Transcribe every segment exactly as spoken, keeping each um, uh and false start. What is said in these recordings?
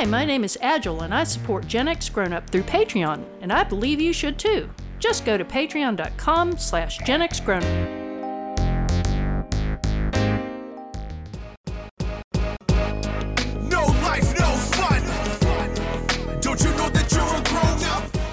Hi, my name is Agile, and I support Gen X Grown Up through Patreon, and I believe you should too. Just go to patreon.com slash Gen X Grown Up.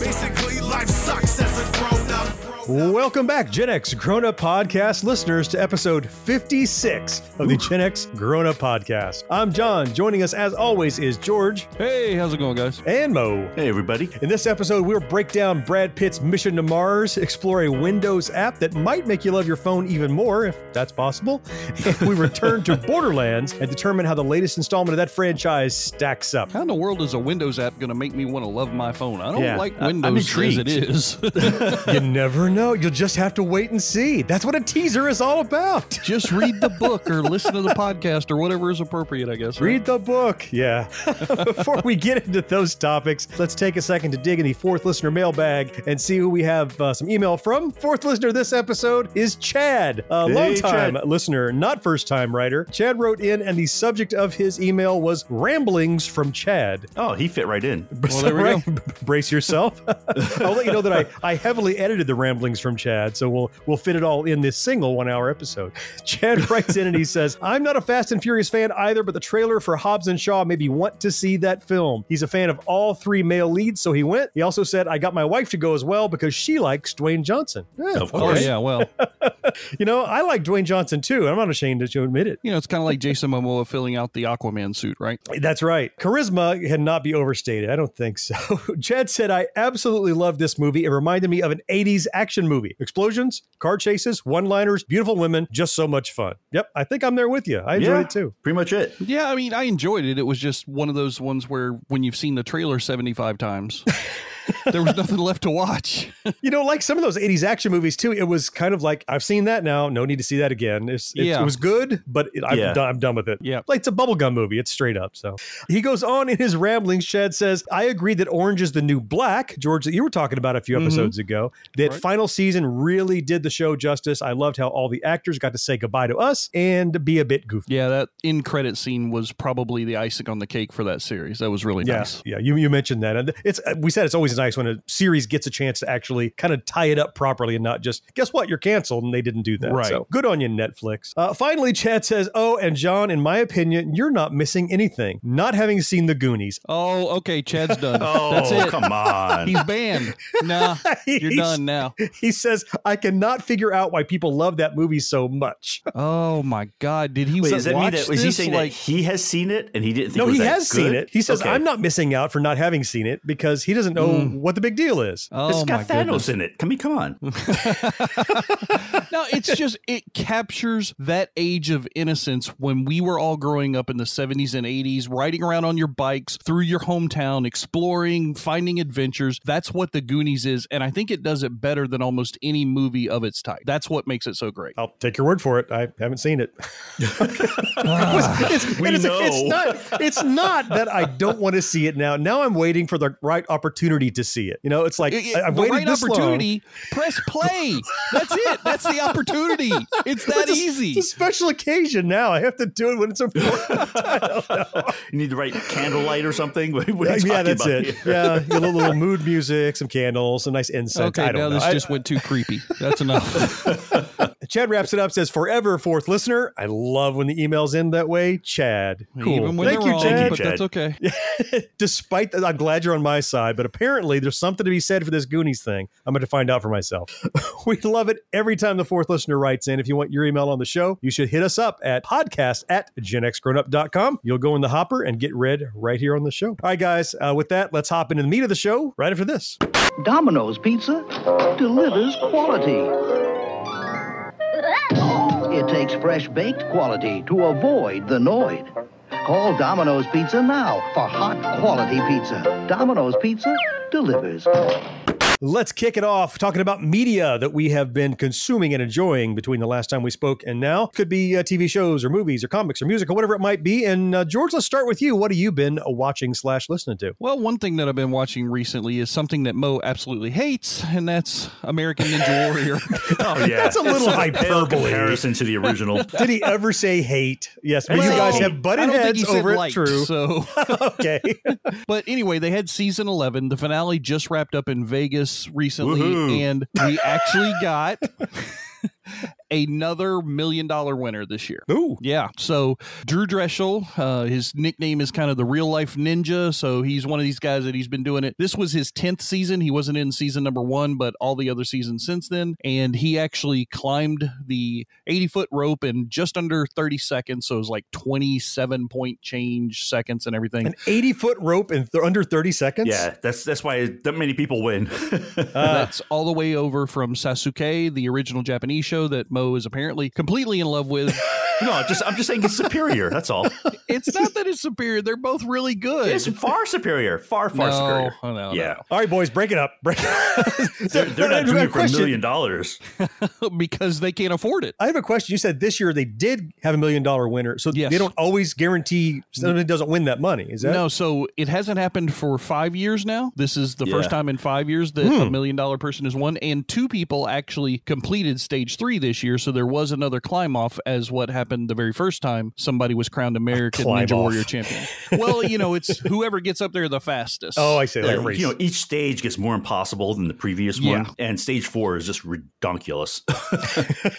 Basically, life sucks as a grown-up. Grown Welcome back, Gen X Grown Up Podcast listeners, to episode fifty-six of the Ooh. Gen X Grown Up Podcast. I'm John. Joining us, as always, is George. Hey, how's it going, guys? And Mo. Hey, everybody. In this episode, we'll break down Brad Pitt's Mission to Mars, explore a Windows app that might make you love your phone even more, if that's possible. And we return to Borderlands and determine how the latest installment of that franchise stacks up. How in the world is a Windows app going to make me want to love my phone? I don't yeah, like Windows as it is. You never know. You'll just have to wait and see. That's what a teaser is all about. Just read the book or listen to the podcast or whatever is appropriate, I guess. Right? Read the book. Yeah. Before we get into those topics, let's take a second to dig in the fourth listener mailbag and see See who we have uh, some email from. Fourth listener this episode is Chad, a hey, longtime Chad. listener, not first time writer. Chad wrote in, and the subject of his email was ramblings from Chad. Oh, he fit right in. Well, so, there we right? go. Brace yourself. I'll let you know that I, I heavily edited the ramblings from Chad, so we'll we'll fit it all in this single one hour episode. Chad writes in and he says, "I'm not a Fast and Furious fan either, but the trailer for Hobbs and Shaw made me want to see that film. He's a fan of all three male leads, so he went. He also said, I got my wife to go as well, because she likes Dwayne Johnson." Yeah, of course. Okay. Yeah, well. You know, I like Dwayne Johnson too. I'm not ashamed to admit it. You know, it's kind of like Jason Momoa filling out the Aquaman suit, right? That's right. Charisma cannot be overstated. I don't think so. Chad said, "I absolutely love this movie. It reminded me of an eighties action movie. Explosions, car chases, one-liners, beautiful women, just so much fun." Yep, I think I'm there with you. I enjoyed yeah, it too. Pretty much it. Yeah, I mean, I enjoyed it. It was just one of those ones where when you've seen the trailer seventy-five times, there was nothing left to watch. You know, like some of those eighties action movies too, it was kind of like, I've seen that now, no need to see that again. It's, it's, yeah. It was good, but it, I'm, yeah. done, I'm done with it. Yeah. Like, it's a bubblegum movie. It's straight up. So he goes on in his ramblings. Chad says, "I agree that Orange is the New Black," George, that you were talking about a few episodes mm-hmm. ago, that right. final season really did the show justice. I loved how all the actors got to say goodbye to us and be a bit goofy. Yeah, that end credit scene was probably the icing on the cake for that series. That was really yeah. nice. Yeah, you, you mentioned that. And it's we said it's always nice when a series gets a chance to actually kind of tie it up properly and not just, guess what, you're canceled, and they didn't do that. Right. So good on you, Netflix. Uh, finally, Chad says, "Oh, and John, in my opinion, you're not missing anything. Not having seen The Goonies." Oh, okay, Chad's done. Oh, that's it. Come on. He's banned. Nah, you're done now. He says, "I cannot figure out why people love that movie so much." Oh my God, did he Wait, does that watch mean that, was this? He saying like, that he has seen it and he didn't think no, it was he that has good? Seen it. He says, okay. "I'm not missing out for not having seen it because he doesn't know mm. what the big deal is." Oh, it's got Thanos goodness. in it. I mean, come on. No, it's just, it captures that age of innocence when we were all growing up in the seventies and eighties, riding around on your bikes through your hometown, exploring, finding adventures. That's what The Goonies is. And I think it does it better than almost any movie of its type. That's what makes it so great. I'll take your word for it. I haven't seen it. it's, it's, we it's, know. It's, not, it's not that I don't want to see it now. Now I'm waiting for the right opportunity to see it. You know, it's like, it, I've the waited right this opportunity, long. Press play. That's it. That's the opportunity. It's that it's a, easy. It's a special occasion now. I have to do it when it's important. I don't know. You need to write candlelight or something. What are you yeah, yeah, that's about it. Here? Yeah, a little, little mood music, some candles, some nice incense. Okay, I don't now know. This I, just went too creepy. That's enough. Chad wraps it up, says, "Forever fourth listener." I love when the emails end that way. Chad. Cool. Even when Thank you, wrong, Chad. But that's okay. Despite that, I'm glad you're on my side, but apparently Apparently, there's something to be said for this Goonies thing. I'm going to find out for myself. We love it every time the fourth listener writes in. If you want your email on the show, you should hit us up at podcast at genxgrownup.com. You'll go in the hopper and get read right here on the show. All right, guys, uh, with that, let's hop into the meat of the show right after this. Domino's Pizza delivers quality. It takes fresh baked quality to avoid the noise. Call Domino's Pizza now for hot quality pizza. Domino's Pizza delivers. Let's kick it off talking about media that we have been consuming and enjoying between the last time we spoke and now. Could be uh, T V shows or movies or comics or music or whatever it might be. And uh, George, let's start with you. What have you been watching slash listening to? Well, one thing that I've been watching recently is something that Mo absolutely hates, and that's American Ninja Warrior. Oh, yeah. That's a little it's hyperbole. Comparison to the original. Did he ever say hate? Yes, but well, you guys have butted heads over liked, it. True. So. Okay. But anyway, they had season eleven. The finale just wrapped up in Vegas recently. Woohoo. And we actually got another million dollar winner this year. Ooh. Yeah. So Drew Dreschel, uh, his nickname is kind of the real life ninja. So he's one of these guys that he's been doing it. This was his tenth season. He wasn't in season number one, but all the other seasons since then. And he actually climbed the eighty foot rope in just under thirty seconds. So it was like twenty-seven point change seconds and everything. An eighty foot rope in th- under thirty seconds. Yeah. That's, that's why that many people win. uh, that's all the way over from Sasuke, the original Japanese show that Mo is apparently completely in love with. No, just I'm just saying it's superior. That's all. It's not that it's superior. They're both really good. It's far superior. Far, far no, superior. Oh, no, yeah. No. All right, boys, break it up. Break it up. they're they're not doing it for a million dollars. Because they can't afford it. I have a question. You said this year they did have a million dollar winner. So yes. They don't always guarantee somebody doesn't win that money. Is that? No, so it hasn't happened for five years now. This is the yeah. first time in five years that hmm. a million dollar person has won. And two people actually completed stage three this year. So there was another climb off as what happened. The very first time somebody was crowned American Ninja off. Warrior champion. Well, you know, it's whoever gets up there the fastest. Oh, I see. Like, like you know, each stage gets more impossible than the previous yeah. one. And stage four is just redonkulous.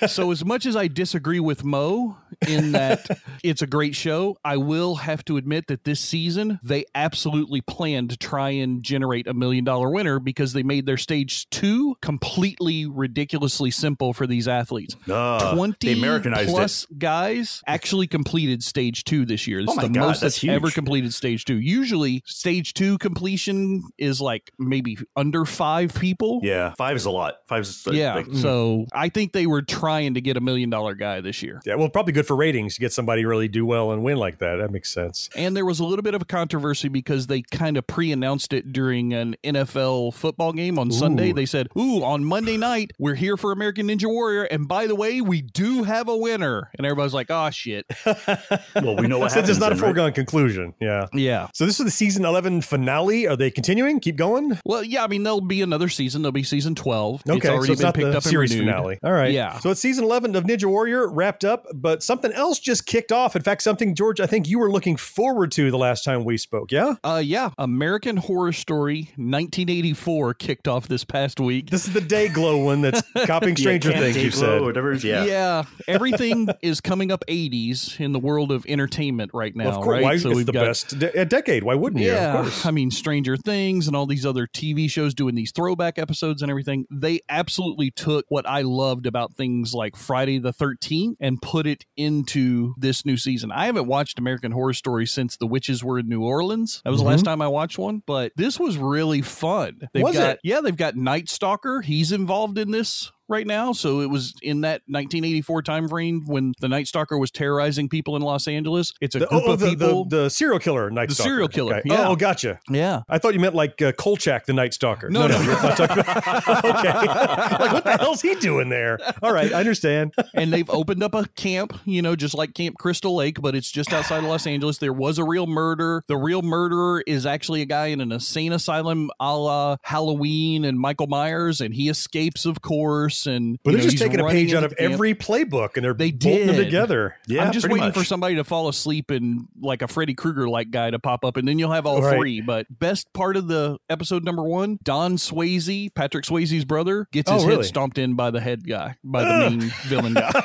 So as much as I disagree with Mo in that it's a great show, I will have to admit that this season they absolutely planned to try and generate a million dollar winner because they made their stage two completely ridiculously simple for these athletes. Uh, twenty they Americanized plus it. Guys actually completed stage two this year. It's oh the God, most that's, that's ever completed stage two. Usually stage two completion is like maybe under five people. Yeah. Five is a lot. Five is a yeah. Big. So I think they were trying to get a million dollar guy this year. Yeah. Well, probably good for ratings to get somebody really do well and win like that. That makes sense. And there was a little bit of a controversy because they kind of pre-announced it during an N F L football game on Ooh. Sunday. They said, ooh, on Monday night, we're here for American Ninja Warrior. And by the way, we do have a winner. And everybody was like, oh, shit. Well, we know what happens. It's not then, a foregone right? conclusion. Yeah. Yeah. So this is the season eleven finale. Are they continuing? Keep going? Well, yeah. I mean, there'll be another season. There'll be season twelve. Okay. It's already so it's been not picked the up series and renewed. Finale. All right. Yeah. So it's season eleven of Ninja Warrior wrapped up, but something else just kicked off. In fact, something, George, I think you were looking forward to the last time we spoke. Yeah? Uh, yeah. American Horror Story nineteen eighty-four kicked off this past week. This is the day glow one that's copying Stranger yeah, Things, you said. Whatever. Yeah. Yeah. Everything is coming up eighties in the world of entertainment right now, well, of course, right? Why, so it's we've the got, best de- decade. Why wouldn't yeah, you? Yeah, of course. I mean, Stranger Things and all these other T V shows doing these throwback episodes and everything. They absolutely took what I loved about things like Friday the thirteenth and put it into this new season. I haven't watched American Horror Story since The Witches Were in New Orleans. That was mm-hmm. the last time I watched one, but this was really fun. They've was got, it? Yeah, they've got Night Stalker. He's involved in this right now. So it was in that nineteen eighty-four time frame when the Night Stalker was terrorizing people in Los Angeles. It's a the, group oh, of the, people. The, the serial killer Night the Stalker. The serial killer. Okay. Yeah. Oh, gotcha. Yeah. I thought you meant like uh, Kolchak the Night Stalker. No, no. no. You're not talking about... Okay. Like, what the hell's he doing there? All right. I understand. And they've opened up a camp, you know, just like Camp Crystal Lake, but it's just outside of Los Angeles. There was a real murder. The real murderer is actually a guy in an insane asylum a la Halloween and Michael Myers, and he escapes, of course. And, but they're know, just taking a page out of every playbook and they're they bolting did. them together. Yeah, I'm just waiting much. for somebody to fall asleep and like a Freddy Krueger-like guy to pop up and then you'll have all right. three. But best part of the episode number one, Don Swayze, Patrick Swayze's brother, gets oh, his really? head stomped in by the head guy, by the main villain guy.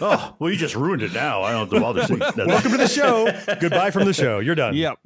Oh, well, you just ruined it now. I don't have to bother saying that. Welcome to the show. Goodbye from the show. You're done. Yep.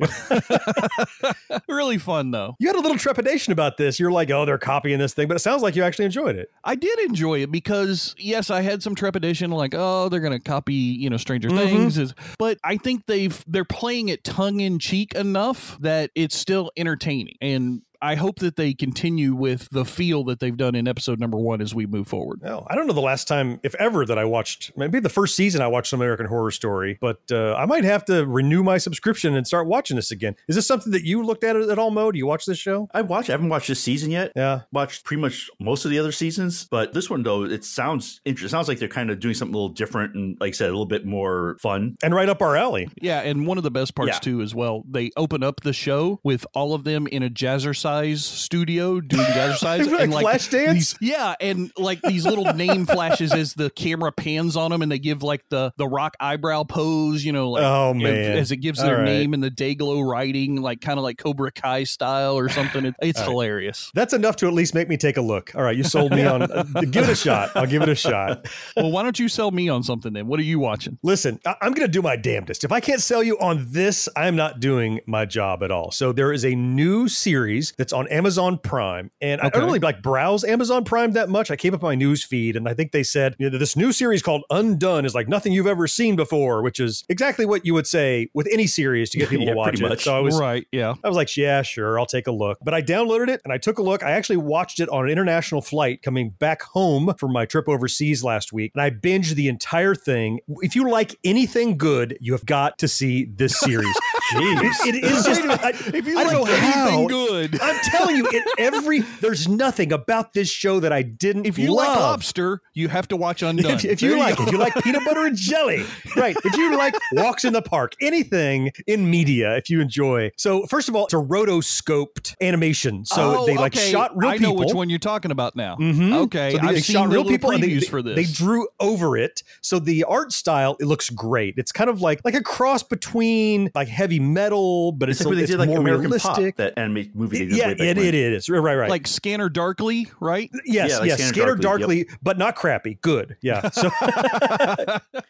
Really fun, though. You had a little trepidation about this. You're like, oh, they're copying this thing, but it sounds like you actually enjoyed it. I did enjoy it because, yes, I had some trepidation like, oh, they're going to copy, you know, Stranger mm-hmm. Things. Is, but I think they've they're playing it tongue in cheek enough that it's still entertaining. And I hope that they continue with the feel that they've done in episode number one as we move forward. Well, I don't know the last time, if ever, that I watched, maybe the first season I watched some American Horror Story, but uh, I might have to renew my subscription and start watching this again. Is this something that you looked at at all, Mo? Do you watch this show? I watch. I haven't watched this season yet. Yeah. Watched pretty much most of the other seasons, but this one, though, it sounds interesting. It sounds like they're kind of doing something a little different and, like I said, a little bit more fun. And right up our alley. Yeah, and one of the best parts, yeah. too, as well, they open up the show with all of them in a jazzercise studio doing jazzercise. Like and like flash dance? These, yeah, and like these little name flashes as the camera pans on them, and they give like the, the rock eyebrow pose, you know, like oh, man. As, as it gives all their right. name in the Dayglow writing, like kind of like Cobra Kai style or something. It, it's all hilarious. Right. That's enough to at least make me take a look. All right, you sold me on, uh, give it a shot. I'll give it a shot. Well, why don't you sell me on something then? What are you watching? Listen, I- I'm going to do my damnedest. If I can't sell you on this, I'm not doing my job at all. So there is a new series that's on Amazon Prime, and okay. I don't really like browse Amazon Prime that much. I came up on my news feed, and I think they said, you know, this new series called Undone is like nothing you've ever seen before, which is exactly what you would say with any series to get people yeah, to watch it. Much. So I was right, yeah. I was like, yeah, sure, I'll take a look. But I downloaded it and I took a look. I actually watched it on an international flight coming back home from my trip overseas last week, and I binged the entire thing. If you like anything good, you have got to see this series. Jeez. It, it is just, I, if you I don't like know how, good. I'm telling you, in every, there's nothing about this show that I didn't If you love. like lobster, you have to watch Undone. If, if you, you like go. If you like peanut butter and jelly, right. If you like walks in the park, anything in media, if you enjoy. So first of all, it's a rotoscoped animation. So oh, they like okay. shot real people. I know people. which one you're talking about now. Mm-hmm. Okay. So they, I've they seen shot real people and they, they, for this. They drew over it. So the art style, it looks great. It's kind of like, like a cross between like heavy metal, but it's, it's, like it's, it's like more American realistic. Pop, that anime movie. They yeah, way back it, it is. Right, right. Like Scanner Darkly, right? Yes, yeah, like yes. Scanner, Scanner Darkly, Darkly yep. but not crappy. Good. Yeah. So,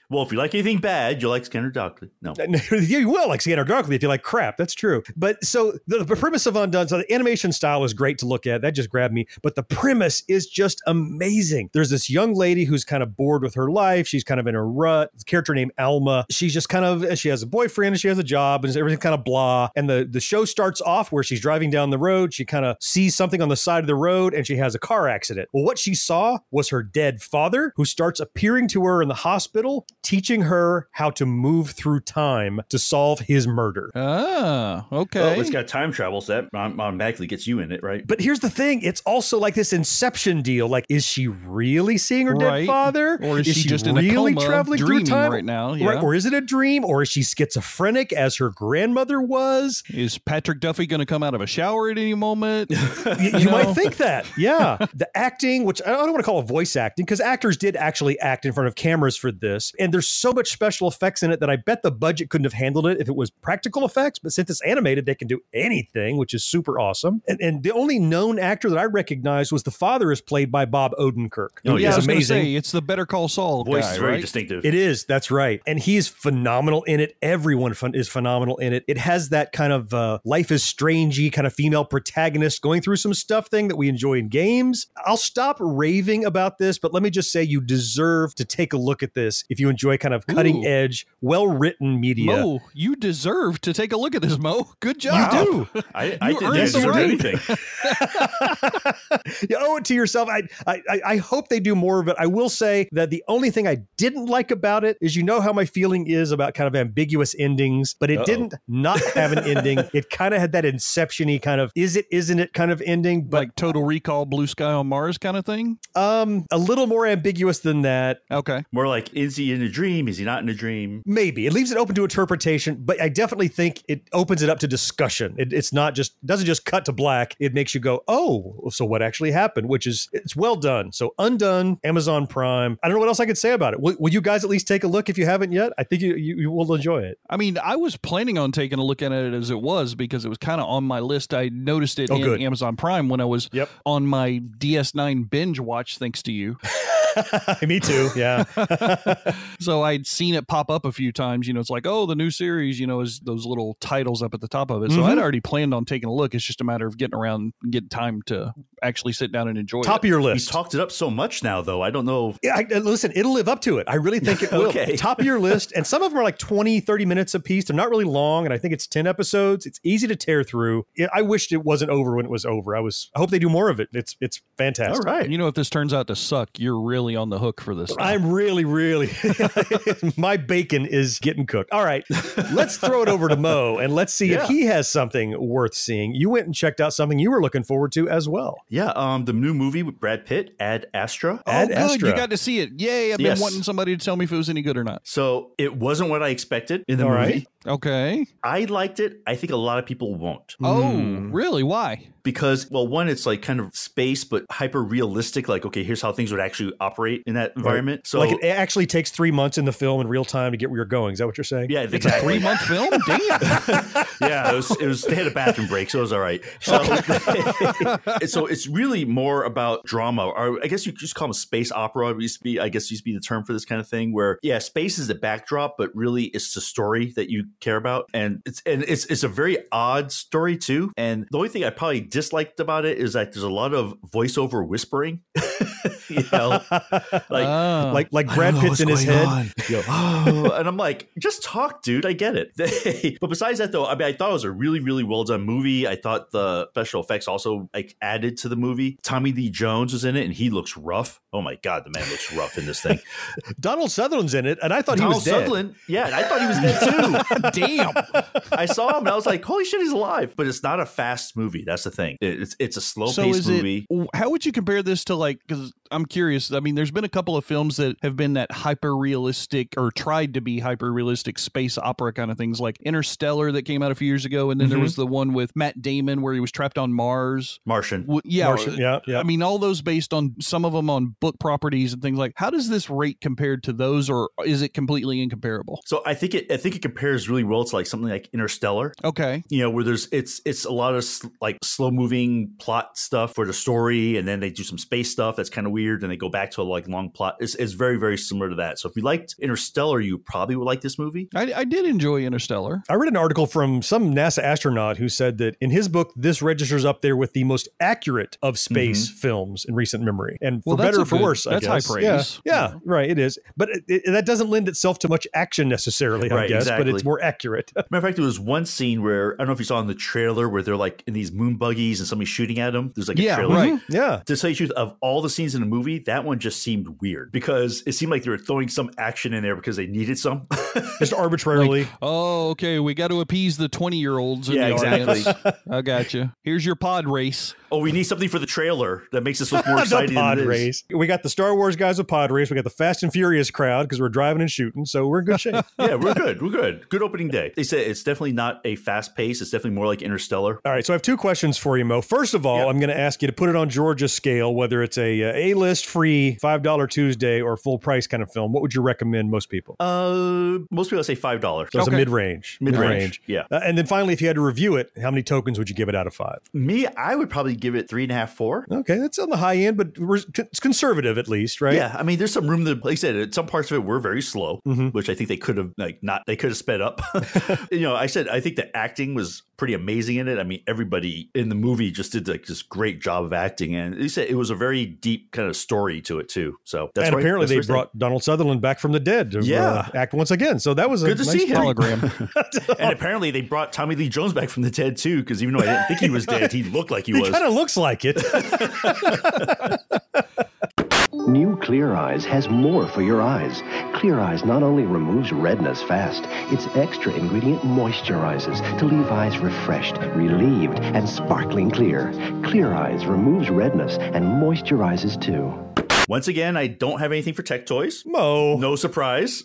well, if you like anything bad, you'll like Scanner Darkly. No. You will like Scanner Darkly if you like crap. That's true. But so the, the premise of Undone, so the animation style is great to look at. That just grabbed me. But the premise is just amazing. There's this young lady who's kind of bored with her life. She's kind of in a rut. It's a character named Alma. She's just kind of, she has a boyfriend and she has a job and everything kind of blah. And the, the show starts off where she's driving down the road. She kind of sees something on the side of the road and she has a car accident. Well, what she saw was her dead father, who starts appearing to her in the hospital, teaching her how to move through time to solve his murder. Ah, okay. Well, it's got time travel, so that automatically gets you in it, right? But here's the thing. It's also like this Inception deal. Like, is she really seeing her right. dead father? Or is, is she, she just really in a coma traveling dreaming through time? Right now? Yeah. Right? Or is it a dream? Or is she schizophrenic as her grandmother was? Is Patrick Duffy going to come out of a shower at any moment? you you might think that. Yeah. The acting, which I don't want to call it voice acting, because actors did actually act in front of cameras for this. And there's so much special effects in it that I bet the budget couldn't have handled it if it was practical effects. But since it's animated, they can do anything, which is super awesome. And, and the only known actor that I recognized was the father is played by Bob Odenkirk. Oh, yeah. I was going to say, it's the Better Call Saul voice guy, is very right? distinctive. It is. That's right. And he is phenomenal in it. Everyone fun- is phenomenal in it. It has that kind of uh, Life is Strange-y kind of female protagonist going through some stuff thing that we enjoy in games. I'll stop raving about this, but let me just say you deserve to take a look at this if you enjoy kind of cutting Ooh. edge, well-written media. Mo, you deserve to take a look at this, Mo. Good job. You do. I, I didn't deserve right. anything. You owe it to yourself. I, I, I hope they do more of it. I will say that the only thing I didn't like about it is, you know how my feeling is about kind of ambiguous endings, but it Uh-oh. didn't not have an ending. It kind of had that Inception-y kind of is it, isn't it kind of ending. But like Total Recall, Blue Sky on Mars kind of thing? Um, a little more ambiguous than that. Okay. More like, is he in a dream? Is he not in a dream? Maybe. It leaves it open to interpretation, but I definitely think it opens it up to discussion. It, it's not just, doesn't just cut to black. It makes you go, oh, so what actually happened? Which is, it's well done. So Undone, Amazon Prime. I don't know what else I could say about it. Will, will you guys at least take a look if you haven't yet? I think you, you, you will enjoy it. I mean, I was planning on taking a look at it as it was because it was kind of on my list. I noticed it oh, in good. Amazon Prime when I was yep. on my D S nine binge watch, thanks to you. Me too. Yeah. So I'd seen it pop up a few times. You know, it's like, oh, the new series, you know, is those little titles up at the top of it. Mm-hmm. So I'd already planned on taking a look. It's just a matter of getting around, getting time to actually sit down and enjoy top it. Top of your list. You talked it up so much now, though. I don't know. Yeah, I, listen, it'll live up to it. I really think it will. Okay. Top of your list. And some of them are like twenty, thirty minutes a piece. They're not really long. long, and I think it's ten episodes. It's easy to tear through. I wished it wasn't over when it was over. I was. I hope they do more of it. It's it's fantastic. All right. And you know, if this turns out to suck, you're really on the hook for this. I'm really, really. My bacon is getting cooked. All right. Let's throw it over to Mo and let's see yeah. if he has something worth seeing. You went and checked out something you were looking forward to as well. Yeah. Um. The new movie with Brad Pitt, Ad Astra. Ad oh, Astra. Good. You got to see it. Yay. I've yes. been wanting somebody to tell me if it was any good or not. So it wasn't what I expected in the All movie. Right. Okay. I liked it. I think a lot of people won't. Oh, mm. really? Why? Because, well, one, it's like kind of space, but hyper realistic. Like, okay, here's how things would actually operate in that environment. Right. So, like, it actually takes three months in the film in real time to get where you're going. Is that what you're saying? Yeah, it's exactly. a three month film. Damn. yeah, it was, it was. They had a bathroom break, so it was all right. So, so it's really more about drama, or I guess you could just call them space opera. It used to be, I guess, used to be the term for this kind of thing. Where, yeah, space is the backdrop, but really it's the story that you care about, and it's and it's it's a very odd story too. And the only thing I probably disliked about it is that there's a lot of voiceover whispering. you know, like oh. like like Brad Pitt's in his head. Yo, oh. and I'm like, just talk, dude. I get it. But besides that, though, I mean, I thought it was a really, really well done movie. I thought the special effects also like added to the movie. Tommy Lee Jones was in it, and he looks rough. Oh my God, the man looks rough in this thing. Donald Sutherland's in it, and I thought Donald he was Sutherland, dead. Yeah, and I thought he was dead too. Damn, I saw him, and I was like, holy shit, he's alive. But it's not a fast movie. That's the thing. It's it's a slow so paced movie. It, how would you compare this to like? Because I'm curious. I mean, there's been a couple of films that have been that hyper realistic or tried to be hyper realistic space opera kind of things, like Interstellar that came out a few years ago, and then mm-hmm. there was the one with Matt Damon where he was trapped on Mars. Martian. Well, yeah, Martian. Yeah, yeah. I mean, all those based on some of them on book properties and things like. How does this rate compared to those, or is it completely incomparable? So I think it. I think it compares really well to like something like Interstellar. Okay. You know, where there's it's it's a lot of like slow moving plot stuff for the story, and then they do some space stuff that's kind of weird. Weird, and they go back to a like long plot. It's, it's very, very similar to that. So if you liked Interstellar, you probably would like this movie. I, I did enjoy Interstellar. I read an article from some NASA astronaut who said that in his book, this registers up there with the most accurate of space mm-hmm. films in recent memory. And well, for better or for good, worse, I that's guess. High praise. Yeah, yeah, yeah, right. It is. But it, it, that doesn't lend itself to much action necessarily, I right, guess, exactly. but it's more accurate. Matter of fact, there was one scene where, I don't know if you saw in the trailer, where they're like in these moon buggies and somebody's shooting at them. There's like yeah, a trailer. Right. Mm-hmm. Yeah. To say the truth, of all the scenes in the movie, that one just seemed weird because it seemed like they were throwing some action in there because they needed some. Just arbitrarily. Like, oh, okay. We got to appease the twenty-year-olds in yeah, the exactly. audience. I got you. Here's your pod race. Oh, we need something for the trailer that makes us look more exciting pod than this. Race. We got the Star Wars guys with pod race. We got the Fast and Furious crowd because we're driving and shooting, so we're in good shape. yeah, we're good. We're good. Good opening day. They said it's definitely not a fast pace. It's definitely more like Interstellar. All right, so I have two questions for you, Mo. First of all, yep. I'm going to ask you to put it on Georgia's scale, whether it's a uh, A-list free five dollars Tuesday or full price kind of film. What would you recommend most people? Uh, most people say five dollars. So okay. It's a mid-range. Mid-range. Yeah. Uh, and then finally, if you had to review it, how many tokens would you give it out of five? Me, I would probably give it three and a half, four. Okay, that's on the high end, but it's conservative at least, right? Yeah, I mean, there's some room that, like I said, some parts of it were very slow, mm-hmm. which I think they could have like not, they could have sped up. you know, I said, I think the acting was pretty amazing in it. I mean, everybody in the movie just did like this great job of acting, and they said it was a very deep kind of story to it too. So that's and right, apparently that's they brought thing. Donald Sutherland back from the dead to yeah. uh, act once again. So that was a good to nice see him. Hologram. and apparently they brought Tommy Lee Jones back from the dead too, because even though I didn't think he was dead, he looked like he, he was. Kind of looks like it. New Clear Eyes has more for your eyes. Clear Eyes not only removes redness fast, its extra ingredient moisturizes to leave eyes refreshed, relieved, and sparkling clear. Clear Eyes removes redness and moisturizes too. Once again, I don't have anything for tech toys. Mo. No surprise.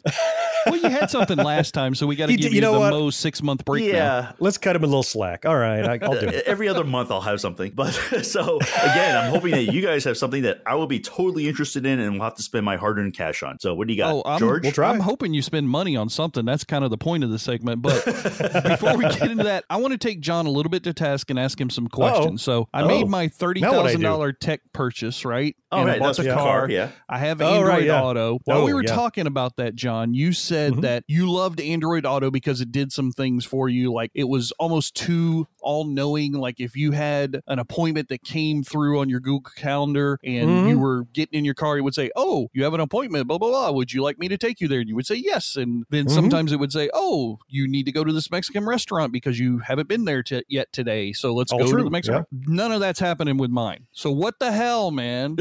Well, you had something last time, so we got to give you, you know the what? Mo's six-month break. Yeah. Now. Let's cut him a little slack. All right. I'll do it. Every other month I'll have something. But so, again, I'm hoping that you guys have something that I will be totally interested in and will have to spend my hard-earned cash on. So what do you got, oh, I'm, George? We'll try. I'm hoping you spend money on something. That's kind of the point of the segment. But before we get into that, I want to take John a little bit to task and ask him some questions. Uh-oh. So I oh. made my thirty thousand dollars tech purchase, right? Oh, and right. I bought that's a car. car. Yeah. I have Android oh, right, yeah. Auto. While oh, we were yeah. talking about that, John, you said said mm-hmm. that you loved Android Auto because it did some things for you. Like it was almost too all-knowing. Like if you had an appointment that came through on your Google Calendar and mm-hmm. you were getting in your car, it would say, oh, you have an appointment, blah, blah, blah. Would you like me to take you there? And you would say yes. And then mm-hmm. sometimes it would say, oh, you need to go to this Mexican restaurant because you haven't been there t- yet today. So let's All go true. to the Mexican. Yeah. None of that's happening with mine. So what the hell, man?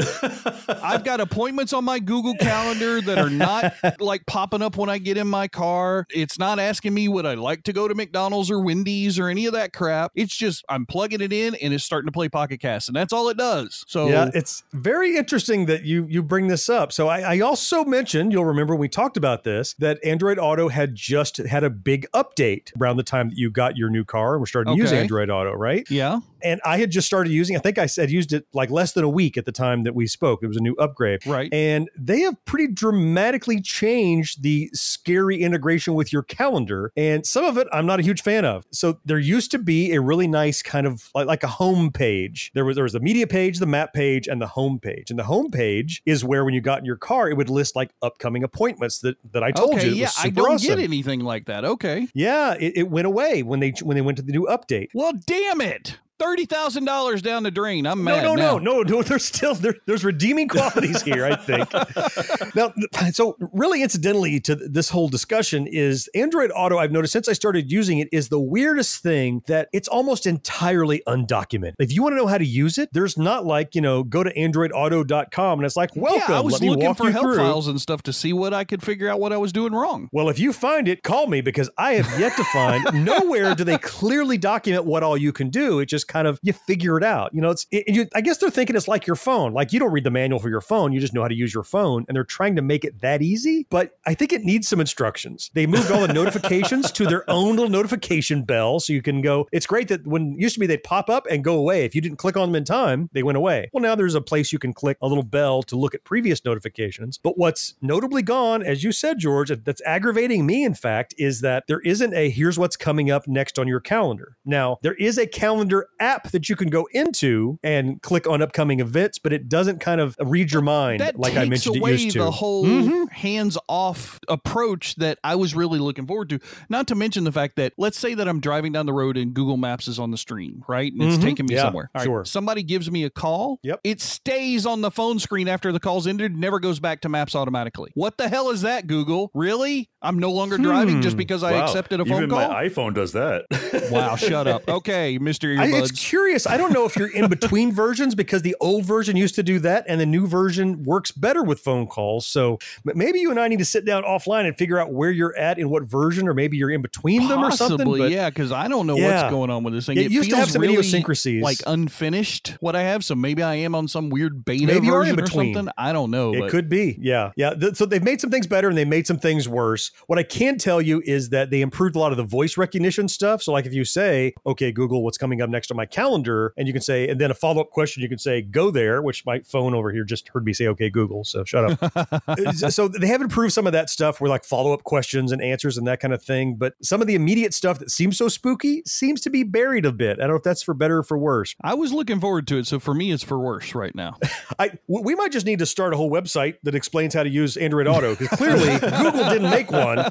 I've got appointments on my Google Calendar that are not like popping up when I get in my car. It's not asking me would I like to go to McDonald's or Wendy's or any of that crap. It's just I'm plugging it in and it's starting to play Pocket Cast, and that's all it does. So yeah, it's very interesting that you you bring this up. So I, I also mentioned, you'll remember when we talked about this, that Android Auto had just had a big update around the time that you got your new car and were starting okay. to use Android Auto, right? Yeah. And I had just started using, I think I said used it like less than a week at the time that we spoke. It was a new upgrade. Right. And they have pretty dramatically changed the scary integration with your calendar. And some of it I'm not a huge fan of. So there used to be a really nice kind of like, like a home page. There was, there was the media page, the map page, and the home page. And the home page is where when you got in your car, it would list like upcoming appointments that, that I told okay, you. Yeah, I don't awesome. get anything like that. Okay. Yeah, it, it went away when they when they went to the new update. Well, damn it. thirty thousand dollars down the drain. I'm mad. No, no, now. no, no, no. There's still, there, there's redeeming qualities here, I think. Now, so really incidentally to this whole discussion is Android Auto, I've noticed since I started using it, is the weirdest thing that it's almost entirely undocumented. If you want to know how to use it, there's not like, you know, go to android auto dot com and it's like, welcome. Yeah, I was let looking me walk for help through. files and stuff to see what I could figure out what I was doing wrong. Well, if you find it, call me because I have yet to find, nowhere do they clearly document what all you can do. It just kind of, you figure it out. You know, it's, it, you, I guess they're thinking it's like your phone. Like you don't read the manual for your phone. You just know how to use your phone. And they're trying to make it that easy. But I think it needs some instructions. They moved all the notifications to their own little notification bell. So you can go, it's great that when it used to be, they'd pop up and go away. If you didn't click on them in time, they went away. Well, now there's a place you can click a little bell to look at previous notifications. But what's notably gone, as you said, George, that's aggravating me, in fact, is that there isn't a, here's what's coming up next on your calendar. Now, there is a calendar app that you can go into and click on upcoming events, but it doesn't kind of read your mind that like I mentioned it used to. That takes away the whole mm-hmm. hands-off approach that I was really looking forward to. Not to mention the fact that, let's say that I'm driving down the road and Google Maps is on the stream, right? And it's mm-hmm. taking me yeah, somewhere. All right, sure. Somebody gives me a call. Yep. It stays on the phone screen after the call's ended, never goes back to Maps automatically. What the hell is that, Google? Really? I'm no longer hmm. driving just because I wow. accepted a phone Even call? Even my iPhone does that. Wow, shut up. Okay, Mister Earbuds. I, it's curious. I don't know if you're in between versions because the old version used to do that and the new version works better with phone calls. So maybe you and I need to sit down offline and figure out where you're at in what version, or maybe you're in between Possibly, them or something. But yeah, because I don't know yeah. what's going on with this thing. It, it used feels to have some really idiosyncrasies. Like unfinished what I have. So maybe I am on some weird beta maybe version in between. or something. I don't know. It but. could be. Yeah. Yeah. Th- so they've made some things better and they made some things worse. What I can tell you is that they improved a lot of the voice recognition stuff. So like if you say, okay, Google, what's coming up next on my calendar, and you can say, and then a follow-up question, you can say, go there, which my phone over here just heard me say, okay, Google, so shut up. So they have improved some of that stuff where like follow-up questions and answers and that kind of thing, but some of the immediate stuff that seems so spooky seems to be buried a bit. I don't know if that's for better or for worse. I was looking forward to it, so for me, it's for worse right now. I We might just need to start a whole website that explains how to use Android Auto, because clearly Google didn't make one,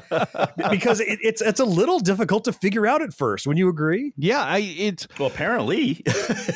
because it, it's, it's a little difficult to figure out at first. Wouldn't you agree? Yeah, I, it's... Well, apparently.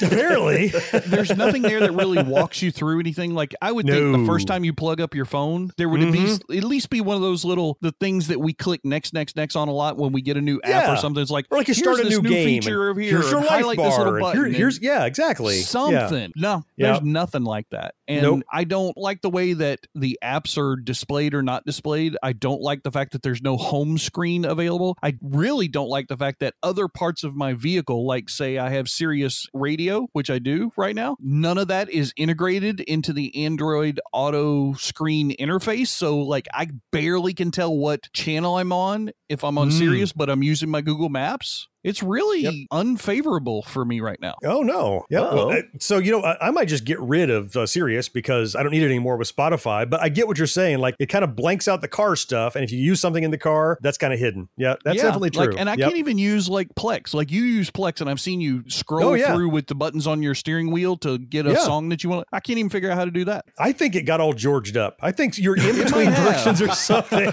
Apparently. There's nothing there that really walks you through anything. Like, I would no. think the first time you plug up your phone, there would mm-hmm. be, at least be one of those little, the things that we click next, next, next on a lot when we get a new app yeah. or something. It's like, or like you start a new, new game. Feature over here. Here's your life bar. Button, here, here's, yeah, exactly. Something. Yeah. No, there's yep. nothing like that. And nope. I don't like the way that the apps are displayed or not displayed. I don't like the fact that there's no home screen available. I really don't like the fact that other parts of my vehicle, like say I have Sirius radio, which I do right now, none of that is integrated into the Android Auto screen interface. So like I barely can tell what channel I'm on if I'm on mm. Sirius, but I'm using my Google Maps. It's really yep. unfavorable for me right now. Oh, no. Yeah. Well, so, you know, I, I might just get rid of uh, Sirius because I don't need it anymore with Spotify. But I get what you're saying. Like, it kind of blanks out the car stuff. And if you use something in the car, that's kind of hidden. Yeah, that's yeah, definitely true. Like, and I yep. can't even use like Plex. Like, you use Plex and I've seen you scroll oh, yeah. through with the buttons on your steering wheel to get a yeah. song that you want. I can't even figure out how to do that. I think it got all Georged up. I think you're in between directions or something.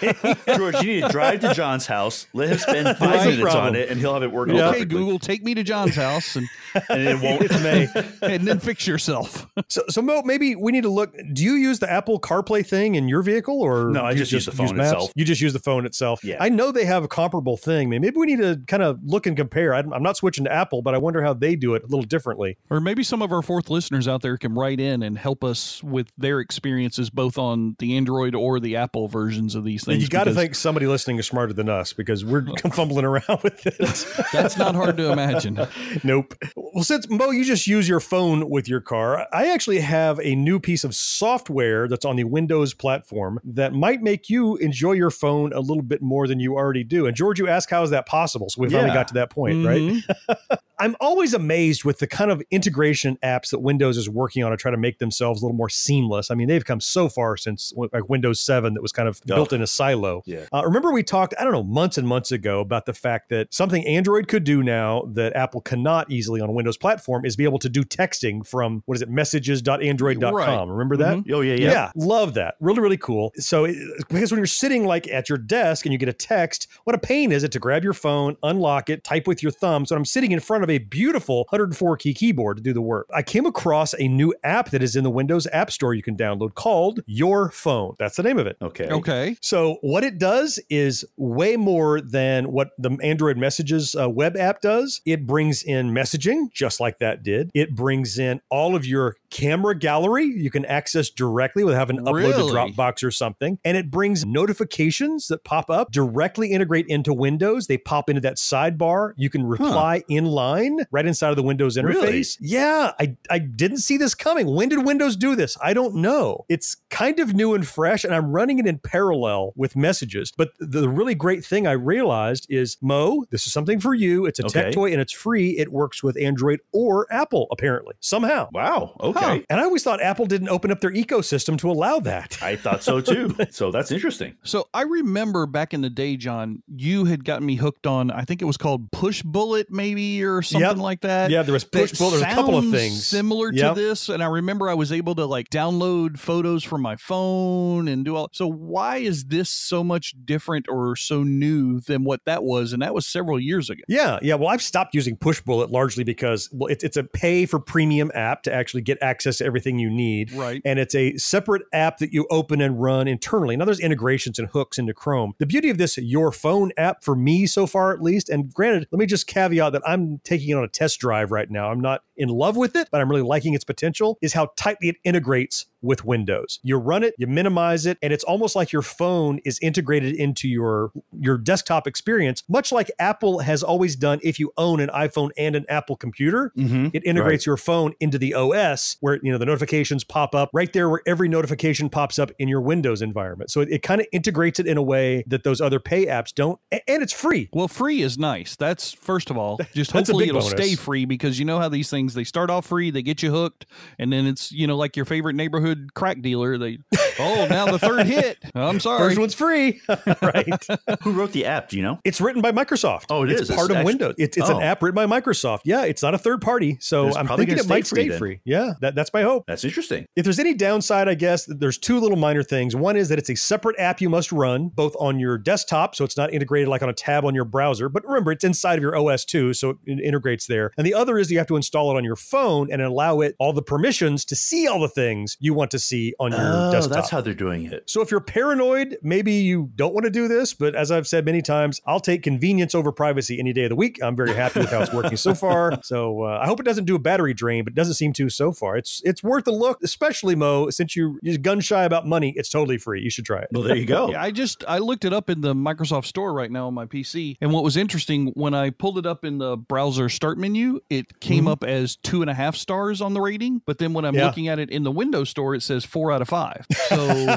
George, you need to drive to John's house, let him spend five minutes problem. on it, and he'll have it. Okay, yeah. Google, take me to John's house, and, and it won't. It's May, and then fix yourself. So, so Mo, maybe we need to look. Do you use the Apple CarPlay thing in your vehicle, or no? I just use the phone itself. You just use the phone itself. Yeah, I know they have a comparable thing. Maybe we need to kind of look and compare. I'm, I'm not switching to Apple, but I wonder how they do it a little differently. Or maybe some of our fourth listeners out there can write in and help us with their experiences, both on the Android or the Apple versions of these things. And you got to think somebody listening is smarter than us because we're fumbling around with it. That's not hard to imagine. Nope. Well, since Mo, you just use your phone with your car, I actually have a new piece of software that's on the Windows platform that might make you enjoy your phone a little bit more than you already do. And George, you asked, how is that possible? So we finally yeah. got to that point, mm-hmm. right? I'm always amazed with the kind of integration apps that Windows is working on to try to make themselves a little more seamless. I mean, they've come so far since like Windows seven that was kind of oh. built in a silo. Yeah. Uh, remember we talked, I don't know, months and months ago about the fact that something Android could do now that Apple cannot easily on a Windows platform is be able to do texting from, what is it, messages dot android dot com. Right. Remember that? Mm-hmm. Oh, yeah, yeah. Yeah, love that. Really, really cool. So it, because when you're sitting like at your desk and you get a text, what a pain is it to grab your phone, unlock it, type with your thumb. So I'm sitting in front of a beautiful one hundred four key keyboard to do the work. I came across a new app that is in the Windows App Store you can download called Your Phone. That's the name of it. Okay. Okay. So what it does is way more than what the Android Messages uh, web app does. It brings in messaging, just like that did. It brings in all of your camera gallery you can access directly without having to really? upload to Dropbox or something. And it brings notifications that pop up, directly integrate into Windows. They pop into that sidebar. You can reply huh. in line. Right inside of the Windows interface. Really? Yeah, I, I didn't see this coming. When did Windows do this? I don't know. It's kind of new and fresh, and I'm running it in parallel with messages. But the really great thing I realized is, Mo, this is something for you. It's a okay. tech toy, and it's free. It works with Android or Apple, apparently, somehow. Wow, okay. Huh. And I always thought Apple didn't open up their ecosystem to allow that. I thought so, too. So that's interesting. So I remember back in the day, John, you had gotten me hooked on, I think it was called Pushbullet, maybe, or something yep. like that. Yeah, there was Pushbullet. There's a couple of things similar yep. to this, and I remember I was able to like download photos from my phone and do all. So why is this so much different or so new than what that was? And that was several years ago. Yeah, yeah. Well, I've stopped using Pushbullet largely because well, it's it's a pay for premium app to actually get access to everything you need, right? And it's a separate app that you open and run internally. Now there's integrations and hooks into Chrome. The beauty of this Your Phone app for me so far, at least, and granted, let me just caveat that I'm taking it on a test drive right now. I'm not in love with it, but I'm really liking its potential, is how tightly it integrates with Windows. You run it, you minimize it, and it's almost like your phone is integrated into your, your desktop experience, much like Apple has always done. If you own an iPhone and an Apple computer, mm-hmm. it integrates right. your phone into the O S where, you know, the notifications pop up right there where every notification pops up in your Windows environment. So it, it kind of integrates it in a way that those other pay apps don't, and it's free. Well, free is nice. That's, first of all, just hopefully it'll bonus. stay free, because you know how these things, they start off free, they get you hooked, and then it's, you know, like your favorite neighborhood crack dealer. They, oh, now the third hit. I'm sorry. First one's free. Right. Who wrote the app? Do you know? It's written by Microsoft. Oh, it it's is. Part it's of actually, Windows. It's, it's oh. an app written by Microsoft. Yeah, it's not a third party. So it's I'm thinking it might stay free. free. Yeah, that, that's my hope. That's interesting. If there's any downside, I guess there's two little minor things. One is that it's a separate app you must run both on your desktop, so it's not integrated like on a tab on your browser. But remember, it's inside of your O S too, so it integrates there. And the other is you have to install it on your phone and allow it all the permissions to see all the things you want to see on your oh, desktop. That's how they're doing it. So if you're paranoid, maybe you don't want to do this, but as I've said many times, I'll take convenience over privacy any day of the week. I'm very happy with how it's working so far. So uh, I hope it doesn't do a battery drain, but it doesn't seem to so far. It's it's worth a look, especially Mo, since you, you're gun shy about money. It's totally free. You should try it. Well, there you go. Yeah, I just, I looked it up in the Microsoft Store right now on my P C. And what was interesting, when I pulled it up in the browser start menu, it came mm-hmm. up as two and a half stars on the rating. But then when I'm yeah. looking at it in the Windows Store, where it says four out of five. So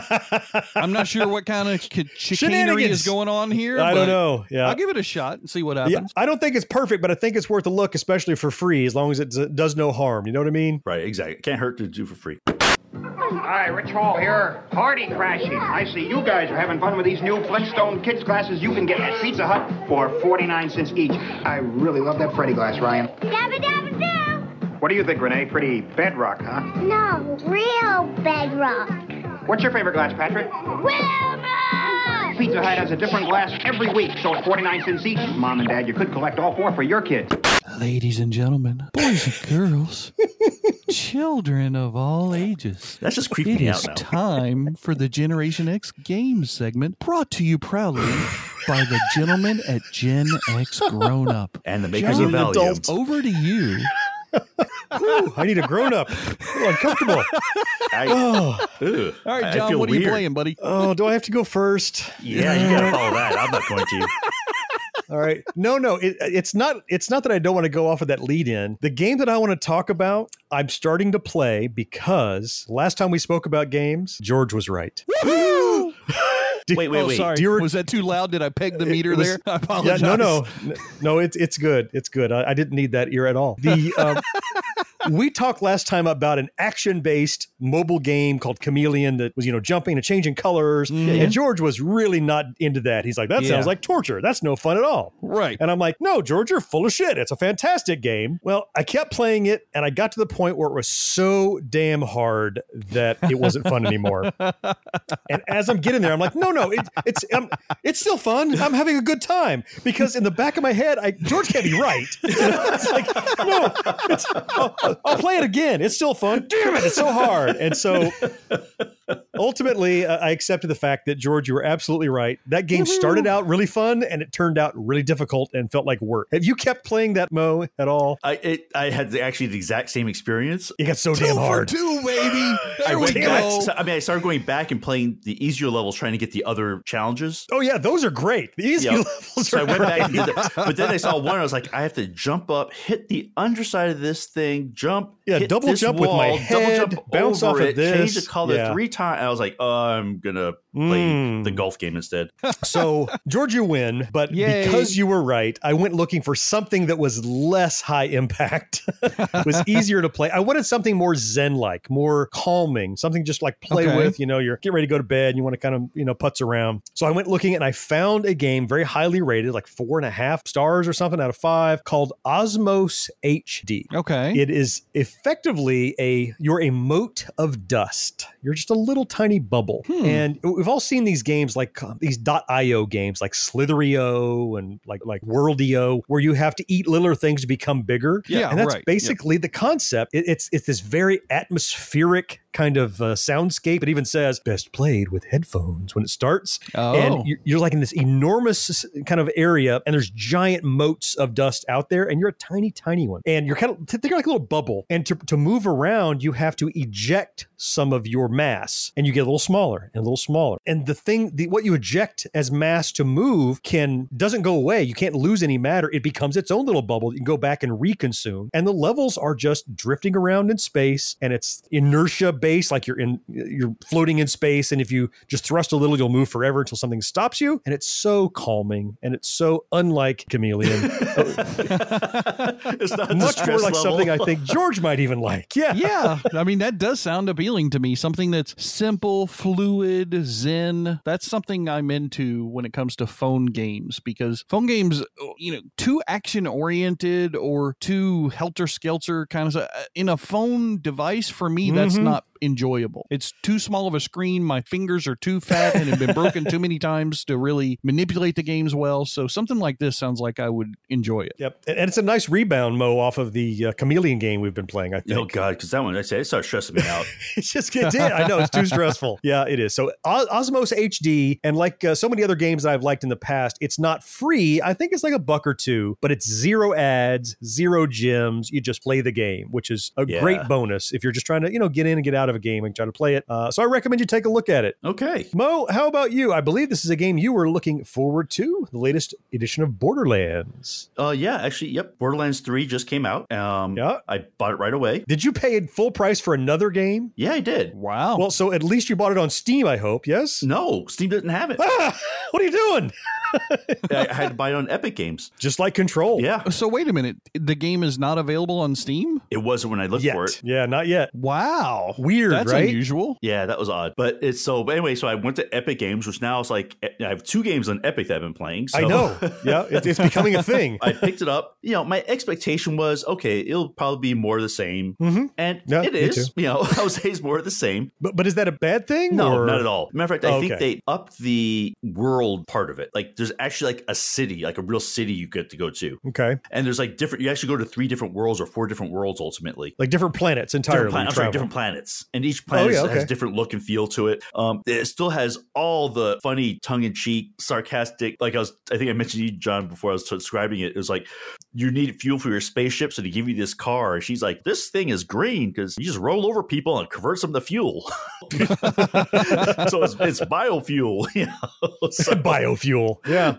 I'm not sure what kind of chicanery is going on here. I don't know. Yeah, I'll give it a shot and see what happens. Yeah, I don't think it's perfect, but I think it's worth a look, especially for free, as long as it does no harm. You know what I mean? Right. Exactly. It can't hurt to do for free. Hi, Rich Hall here. Party crashing. I see you guys are having fun with these new Flintstone kids glasses you can get at Pizza Hut for forty-nine cents each. I really love that Freddy glass, Ryan. Dabba dabba doo! What do you think, Renee? Pretty bedrock, huh? No, real bedrock. What's your favorite glass, Patrick? Wilma! Pizza Hut has a different glass every week, so it's forty-nine cents each. Mom and Dad, you could collect all four for your kids. Ladies and gentlemen, boys and girls, children of all ages. That's just creeping me out now. It is time for the Generation X Games segment, brought to you proudly by the gentlemen at Gen X Grown Up. And the makers John, of Valium. Over to you. Ooh, I need a grown-up. Uncomfortable. I, oh. Ew, all right, John, what weird. Are you playing, buddy? Oh, do I have to go first? Yeah, you got to follow that. I'm not going to. All right. No, no, it, it's not. It's not that I don't want to go off of that lead in. The game that I want to talk about, I'm starting to play because last time we spoke about games, George was right. Woo-hoo! Do, wait, wait, oh, wait. Sorry. Re- was that too loud? Did I peg the meter was, there? I apologize. Yeah, no, no. No, it's it's good. It's good. I, I didn't need that ear at all. The um, we talked last time about an action-based mobile game called Chameleon that was, you know, jumping and changing colors. Mm-hmm. And George was really not into that. He's like, that yeah. sounds like torture. That's no fun at all. Right. And I'm like, no, George, you're full of shit. It's a fantastic game. Well, I kept playing it, and I got to the point where it was so damn hard that it wasn't fun anymore. And as I'm getting there, I'm like, no, no. No, it, it's um, it's still fun. I'm having a good time because in the back of my head, I George can't be right. It's like, no, it's, I'll, I'll play it again. It's still fun. Damn it, it's so hard. And so ultimately, uh, I accepted the fact that, George, you were absolutely right. That game Woo-hoo. started out really fun and it turned out really difficult and felt like work. Have you kept playing that, Mo, at all? I it, I had the, actually the exact same experience. It got so two damn hard. Two for two, baby. There I we go. Back, I mean, I started going back and playing the easier levels, trying to get the other challenges. Oh yeah, those are great. The easy yep. levels so are I went great. Back and did that. But then I saw one and I was like, I have to jump up, hit the underside of this thing, jump, yeah, hit double this jump wall, with my head, double jump bounce over off it, of this. Change the color yeah. three times. And I was like, oh, I'm gonna play mm. the golf game instead. So George, you win, but Yay. because you were right, I went looking for something that was less high impact. It was easier to play. I wanted something more zen-like, more calming, something just like play okay. with, you know, you're getting ready to go to bed and you want to kind of, you know, putz around. So I went looking and I found a game very highly rated, like four and a half stars or something out of five, called Osmos H D. Okay. It is effectively a, you're a mote of dust. You're just a little tiny bubble. Hmm. And we've all seen these games like uh, these .io games like Slitherio and like like Worldio, where you have to eat littler things to become bigger. Yeah, and that's right. basically yeah. the concept. It, it's it's this very atmospheric kind of uh, soundscape. It even says best played with headphones when it starts. Oh. And you're, you're like in this enormous kind of area and there's giant motes of dust out there and you're a tiny, tiny one. And you're kind of, they're like a little bubble. And to, to move around, you have to eject some of your mass and you get a little smaller and a little smaller. And the thing, the, what you eject as mass to move can, doesn't go away. You can't lose any matter. It becomes its own little bubble. You can go back and reconsume. And the levels are just drifting around in space and it's inertia base, like you're in, you're floating in space, and if you just thrust a little, you'll move forever until something stops you. And it's so calming, and it's so unlike Chameleon. It's not much more like level. Something I think George might even like. Yeah, yeah. I mean, that does sound appealing to me. Something that's simple, fluid, zen. That's something I'm into when it comes to phone games, because phone games, you know, too action oriented or too helter skelter kind of stuff. In a phone device, for me, mm-hmm. that's not enjoyable. It's too small of a screen. My fingers are too fat and have been broken too many times to really manipulate the games well. So something like this sounds like I would enjoy it. Yep. And it's a nice rebound, Mo, off of the uh, Chameleon game we've been playing, I think. Oh, God, because that one, I say, it started stressing me out. It's just, it did. I know, it's too stressful. Yeah, it is. So o- Osmos H D, and like uh, so many other games that I've liked in the past, it's not free. I think it's like a buck or two, but it's zero ads, zero gyms. You just play the game, which is a yeah. great bonus if you're just trying to, you know, get in and get out out of a game and try to play it. Uh, so I recommend you take a look at it. Okay. Mo, how about you? I believe this is a game you were looking forward to, the latest edition of Borderlands. Uh, yeah, actually, yep. Borderlands three just came out. Um, yeah. I bought it right away. Did you pay full price for another game? Yeah, I did. Wow. Well, so at least you bought it on Steam, I hope, yes? No, Steam didn't have it. Ah, what are you doing? I had to buy it on Epic Games. Just like Control. Yeah. So wait a minute. The game is not available on Steam? It wasn't when I looked yet. for it. Yeah, not yet. Wow. Weird, That's right? unusual. Yeah, that was odd. But it's so, but anyway, so I went to Epic Games, which now is like, I have two games on Epic that I've been playing. So. I know. Yeah, it's, it's becoming a thing. I picked it up. You know, my expectation was, okay, it'll probably be more of the same. Mm-hmm. And yeah, it is. You know, I would say it's more of the same. But, but is that a bad thing? No, or? Not at all. Matter of fact, I okay. think they upped the world part of it. Like, there's actually like a city, like a real city you get to go to. Okay. And there's like different, you actually go to three different worlds or four different worlds ultimately. Like different planets entirely. Different plan- I'm sorry, different planets. And each planet oh, yeah, okay. has different look and feel to it. Um, it still has all the funny tongue-in-cheek, sarcastic, like I was, I think I mentioned you, John, before I was describing it. It was like, you need fuel for your spaceship, so they give you this car. And she's like, this thing is green because you just roll over people and convert some of the fuel. So it's, it's biofuel. You know? So, biofuel. Yeah.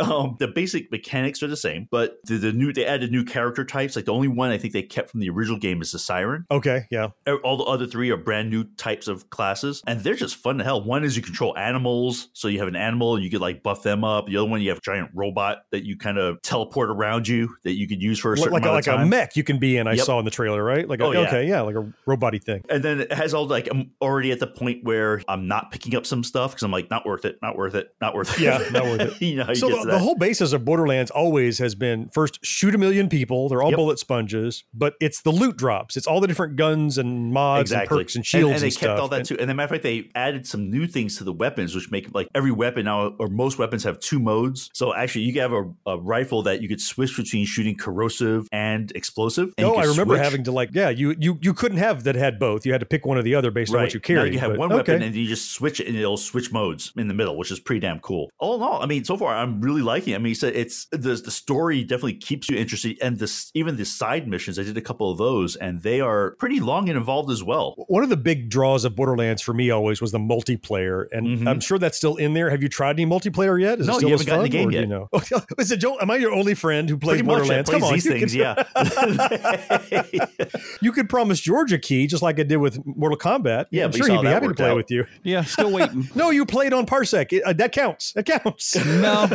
um, the basic mechanics are the same, but the, the new they added new character types. Like the only one I think they kept from the original game is the Siren. Okay, yeah. All the other three are brand new types of classes, and they're just fun to hell. One is you control animals, so you have an animal and you could like buff them up. The other one you have a giant robot that you kind of teleport around you that you could use for a certain like, amount like of time. Like a mech you can be in. I yep. saw in the trailer, right? Like a, oh, yeah. okay, yeah, like a robot-y thing. And then it has all like I'm already at the point where I'm not picking up some stuff because I'm like not worth it, not worth it, not worth it. Yeah. Not worth it. You know, so the, the whole basis of Borderlands always has been first shoot a million people. They're all yep. bullet sponges, but it's the loot drops. It's all the different guns and mods exactly. and perks and shields and, and, and they stuff. Kept all that and, too. And then matter of fact, they added some new things to the weapons, which make like every weapon now or most weapons have two modes. So actually you can have a, a rifle that you could switch between shooting corrosive and explosive. And oh, I remember switch. having to like, yeah, you, you, you couldn't have that had both. You had to pick one or the other based right. on what you carry. Now you have but, one weapon okay. and you just switch it and it'll switch modes in the middle, which is pretty damn cool. All in all, I mean, so far I'm really liking it. I mean, so it's the the story definitely keeps you interested, and this even the side missions. I did a couple of those, and they are pretty long and involved as well. One of the big draws of Borderlands for me always was the multiplayer, and mm-hmm. I'm sure that's still in there. Have you tried any multiplayer yet? Is no, it still you haven't gotten the game yet. You know? Is it Joel? Am I your only friend who plays pretty Borderlands? Plays Come on, these things, can... yeah. You could promise George a key, just like I did with Mortal Kombat. Yeah, I'm sure he'd be happy to play out. with you. Yeah, still waiting. No, you played on Parsec. It, uh, that counts. That counts. No.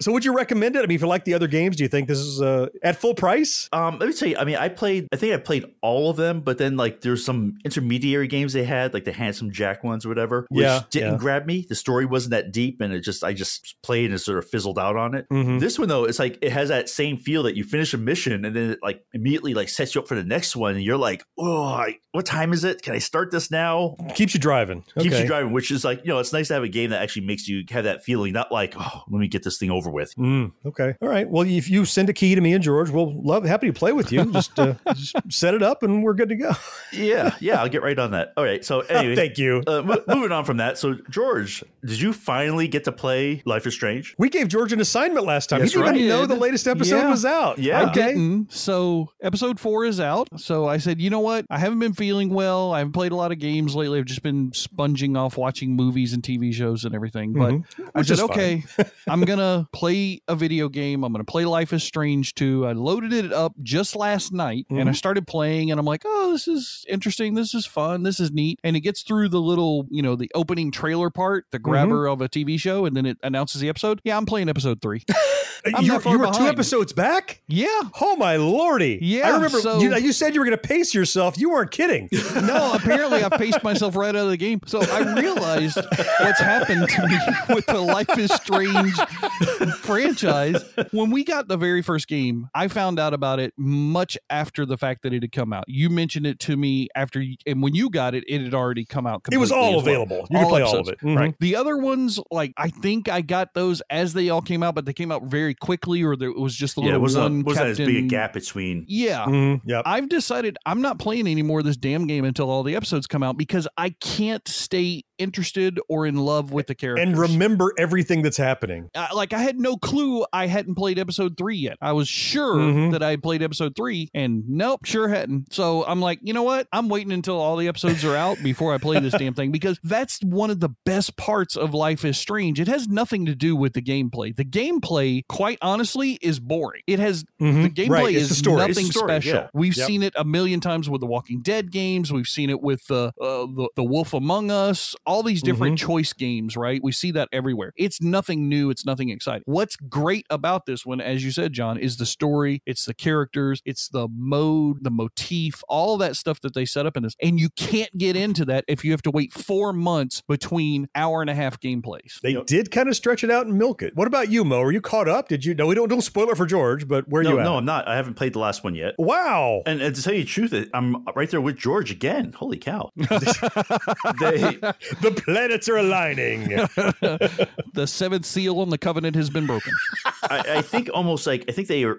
So would you recommend it? I mean, if you like the other games, do you think this is uh, at full price? Um, let me tell you, I mean, I played, I think I played all of them, but then like there's some intermediary games they had, like the Handsome Jack ones or whatever, which yeah, didn't yeah. grab me. The story wasn't that deep, and it just, I just played and sort of fizzled out on it. Mm-hmm. This one though, it's like, it has that same feel that you finish a mission and then it like immediately like sets you up for the next one. And you're like, oh, I, what time is it? Can I start this now? Keeps you driving. Okay. Keeps you driving, which is like, you know, it's nice to have a game that actually makes you have that feeling, not like, oh, let me get this thing over with. Mm, okay. All right. Well, if you send a key to me and George, we'll love, happy to play with you. Just, uh, just set it up and we're good to go. Yeah. Yeah. I'll get right on that. All right. So anyway. Oh, thank you. uh, mo- moving on from that. So George, did you finally get to play Life is Strange? We gave George an assignment last time. Yes, he didn't right. know the latest episode yeah. was out. Yeah. I didn't. So episode four is out. So I said, you know what? I haven't been feeling well. I haven't played a lot of games lately. I've just been sponging off watching movies and T V shows and everything. But mm-hmm. I said, okay, I'm going to play a video game. I'm going to play Life is Strange two. I loaded it up just last night mm-hmm. and I started playing and I'm like, oh, this is interesting. This is fun. This is neat. And it gets through the little, you know, the opening trailer part, the grabber mm-hmm. of a T V show, and then it announces the episode. Yeah, I'm playing episode three. You, you were two episodes back? Yeah. Oh, my lordy. Yeah. I remember so, you, you said you were going to pace yourself. You weren't kidding. No, apparently I paced myself right out of the game. So I realized what's happened to me with the Life is Strange franchise. When we got the very first game, I found out about it much after the fact that it had come out. You mentioned it to me after, and when you got it, it had already come out completely. It was all available. Well. You all could play episodes, all of it. Mm-hmm. Right. The other ones, like, I think I got those as they all came out, but they came out very very quickly, or there was just a little yeah, was one. That, was that as big a gap between? Yeah. Mm, yep. I've decided I'm not playing any more of this damn game until all the episodes come out, because I can't stay interested or in love with the characters. And remember everything that's happening. Uh, like, I had no clue I hadn't played episode three yet. I was sure mm-hmm. that I had played episode three, and nope, sure hadn't. So I'm like, you know what? I'm waiting until all the episodes are out before I play this damn thing, because that's one of the best parts of Life is Strange. It has nothing to do with the gameplay. The gameplay, quite honestly, is boring. It has mm-hmm. the gameplay right. is the nothing the story, special. Yeah. We've yep. seen it a million times with the Walking Dead games. We've seen it with uh, uh, the, the Wolf Among Us, all these different mm-hmm. choice games, right? We see that everywhere. It's nothing new. It's nothing exciting. What's great about this one, as you said, John, is the story. It's the characters. It's the mode, the motif, all that stuff that they set up in this. And you can't get into that if you have to wait four months between hour and a half gameplays. They yep. did kind of stretch it out and milk it. What about you, Mo? Are you caught up? Did you? No, we don't, don't spoil it for George, but where are no, you at? No, I'm not. I haven't played the last one yet. Wow. And, and to tell you the truth, I'm right there with George again. Holy cow. they, The planets are aligning. The seventh seal on the covenant has been broken. I, I think almost like, I think they are,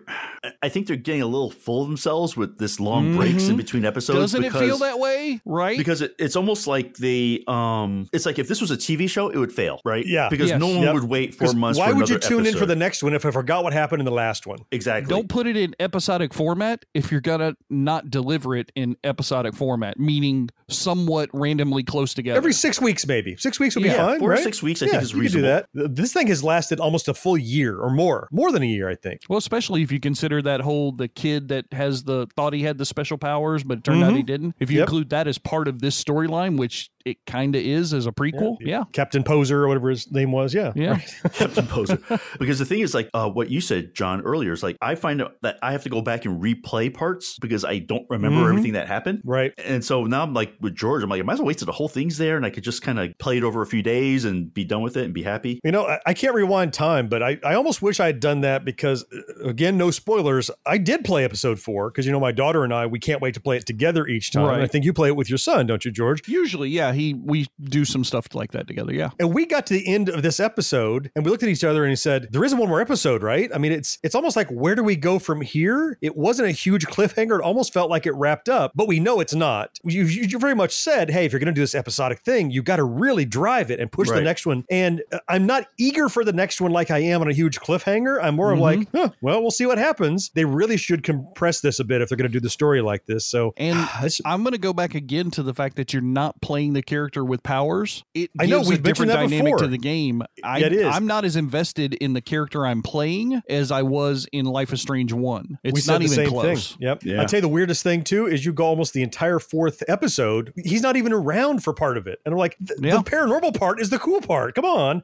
I think they're getting a little full of themselves with this long mm-hmm. breaks in between episodes. Doesn't because, it feel that way? Right. Because it, it's almost like the, um, it's like if this was a T V show, it would fail, right? Yeah. Because yes. no one yep. would wait four months for another episode. Why would you tune episode. in for the next one if I forgot what happened in the last one? Exactly. Don't put it in episodic format if you're going to not deliver it in episodic format, meaning somewhat randomly close together. Every six weeks, maybe. Six weeks would yeah. be fine, Four right? Four or six weeks, I yeah, think is reasonable. You can do that. This thing has lasted almost a full year or more. More than a year, I think. Well, especially if you consider that whole, the kid that has the, thought he had the special powers, but it turned mm-hmm. out he didn't. If you yep. include that as part of this storyline, which it kind of is as a prequel. Yeah. yeah. Captain Poser or whatever his name was. Yeah. Yeah. Right. Captain Poser. Because the thing is, like uh, what you said, John, earlier, is like, I find out that I have to go back and replay parts because I don't remember mm-hmm. everything that happened. Right. And so now I'm like with George, I'm like, I might as well wait till the whole thing's there and I could just kind of play it over a few days and be done with it and be happy. You know, I, I can't rewind time, but I, I almost wish I had done that because, again, no spoilers. I did play episode four because, you know, my daughter and I, we can't wait to play it together each time. Right. I think you play it with your son, don't you, George? Usually, yeah. He, we do some stuff like that together. Yeah. And we got to the end of this episode and we looked at each other and he said, there isn't one more episode, right? I mean, it's, it's almost like, where do we go from here? It wasn't a huge cliffhanger. It almost felt like it wrapped up, but we know it's not. You, you very much said, hey, if you're going to do this episodic thing, you got to really drive it and push right. the next one. And I'm not eager for the next one like I am on a huge cliffhanger. I'm more mm-hmm. of like, huh, well, we'll see what happens. They really should compress this a bit if they're going to do the story like this. So, and I'm going to go back again to the fact that you're not playing the character with powers. It gives I know, we've a different dynamic before. To the game. I, yeah, it is. I'm not as invested in the character I'm playing as I was in Life is Strange one. It's we not even close. Thing. Yep. Yeah. I'll tell you the weirdest thing too is you go almost the entire fourth episode. He's not even around for part of it. And I'm like, the, yeah. the paranormal part is the cool part. Come on.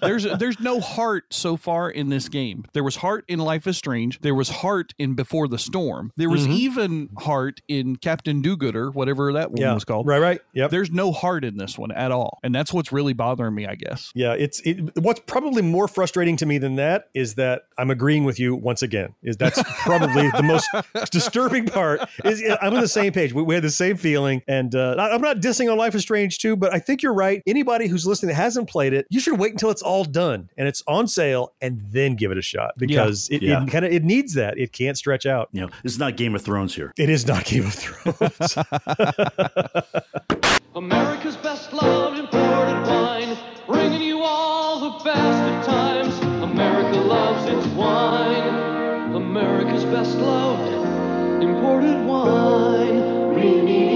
there's there's no heart so far in this game. There was heart in Life is Strange. There was heart in Before the Storm. There was mm-hmm. even heart in Captain Do-Gooder, whatever that one yeah. was called. Right, right. Yep. There's no heart in this one at all. And that's what's really bothering me, I guess. Yeah, it's it, what's probably more frustrating to me than that is that I'm agreeing with you once again. Is that's probably the most disturbing part. Is I'm on the same page. We, we had the same feeling. And uh, I'm not dissing on Life is Strange two, but I think you're right. Anybody who's listening that hasn't played it, you should wait until it's all done and it's on sale and then give it a shot because yeah. it, yeah. it kind of it needs that. It can't stretch out. You know, it's not Game of Thrones here. It is not Game of Thrones. America's best loved imported wine, bringing you all the best at times. America loves its wine. America's best loved imported wine. Really.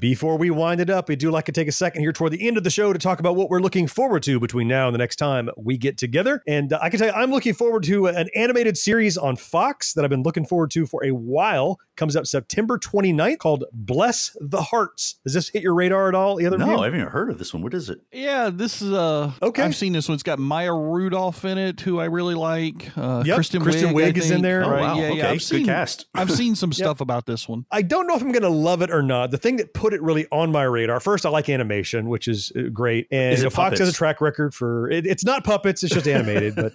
Before we wind it up, we do like to take a second here toward the end of the show to talk about what we're looking forward to between now and the next time we get together. And uh, I can tell you, I'm looking forward to an animated series on Fox that I've been looking forward to for a while. Comes up September twenty-ninth, called Bless the Hearts. Does this hit your radar at all? Either no, of you? I haven't even heard of this one. What is it? Yeah, this is uh okay. I've seen this one. It's got Maya Rudolph in it, who I really like. Uh, yep. Kristen, Kristen Wiig, Wiig is in there. Oh, right? Wow. Yeah, okay. yeah. I've seen, Good cast. I've seen some stuff yep. about this one. I don't know if I'm going to love it or not. The thing that put put it really on my radar. First, I like animation, which is great. And is it Fox puppets? Has a track record for it, it's not puppets. It's just animated. But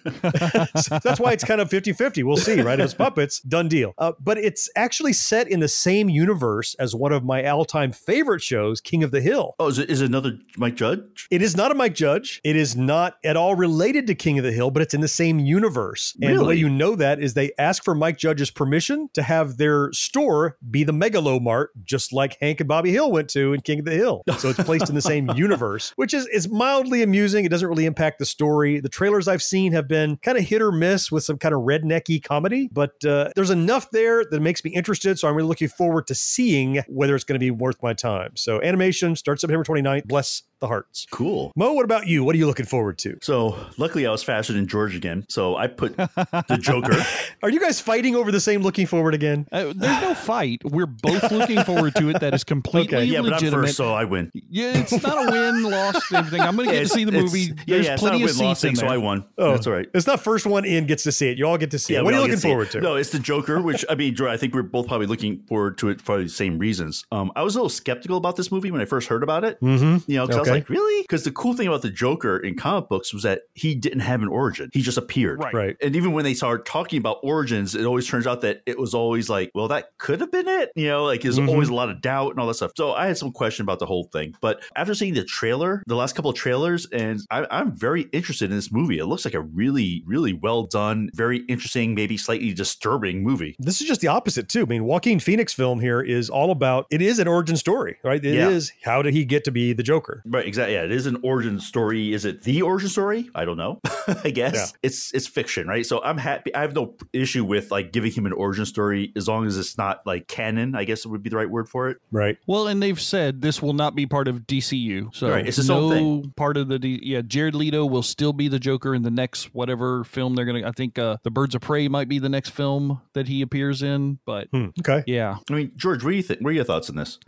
so that's why it's kind of fifty-fifty. We'll see, right? If it's puppets, done deal. Uh, but it's actually set in the same universe as one of my all-time favorite shows, King of the Hill. Oh, is it, is it another Mike Judge? It is not a Mike Judge. It is not at all related to King of the Hill, but it's in the same universe. Really? And the way you know that is they ask for Mike Judge's permission to have their store be the Megalo Mart, just like Hank and Bobby Hill went to in King of the Hill. So it's placed in the same universe, which is, is mildly amusing. It doesn't really impact the story. The trailers I've seen have been kind of hit or miss with some kind of rednecky comedy, but uh, there's enough there that makes me interested. So I'm really looking forward to seeing whether it's going to be worth my time. So animation starts September twenty-ninth. Bless the Hearts. Cool. Mo, what about you? What are you looking forward to? So luckily I was faster than George again. So I put the Joker. Are you guys fighting over the same looking forward again? Uh, there's no fight. We're both looking forward to it. That is completely okay. Yeah, legitimate. But I'm first, so I win. Yeah, it's not a win-loss thing. I'm going to get yeah, to see the movie. Yeah, there's yeah, plenty it's not of seats in there. So I won. Oh, that's all right. It's not first one in gets to see it. You all get to see yeah, it. What are you looking forward to? No, it's the Joker, which I mean, I think we're both probably looking forward to it for the same reasons. Um, I was a little skeptical about this movie when I first heard about it. Mm-hmm. You know, because okay. I was like, really? Because the cool thing about the Joker in comic books was that he didn't have an origin. He just appeared. Right. right. And even when they started talking about origins, it always turns out that it was always like, well, that could have been it. You know, like there's mm-hmm. always a lot of doubt and all that stuff. So I had some question about the whole thing. But after seeing the trailer, the last couple of trailers, and I, I'm very interested in this movie. It looks like a really, really well done, very interesting, maybe slightly disturbing movie. This is just the opposite too. I mean, Joaquin Phoenix film here is all about, it is an origin story, right? It yeah. is, how did he get to be the Joker? Right, exactly. Yeah, it is an origin story. Is it the origin story? I don't know. I guess yeah. it's it's fiction, right? So I'm happy. I have no issue with like giving him an origin story as long as it's not like canon, I guess it would be the right word for it. Right. Well, and they've said this will not be part of D C U. So right. it's no thing. part of the, D- yeah, Jared Leto will still be the Joker in the next whatever film they're going to, I think uh, The Birds of Prey might be the next film that he appears in, but hmm. okay. yeah. I mean, George, what do you think? What are your thoughts on this?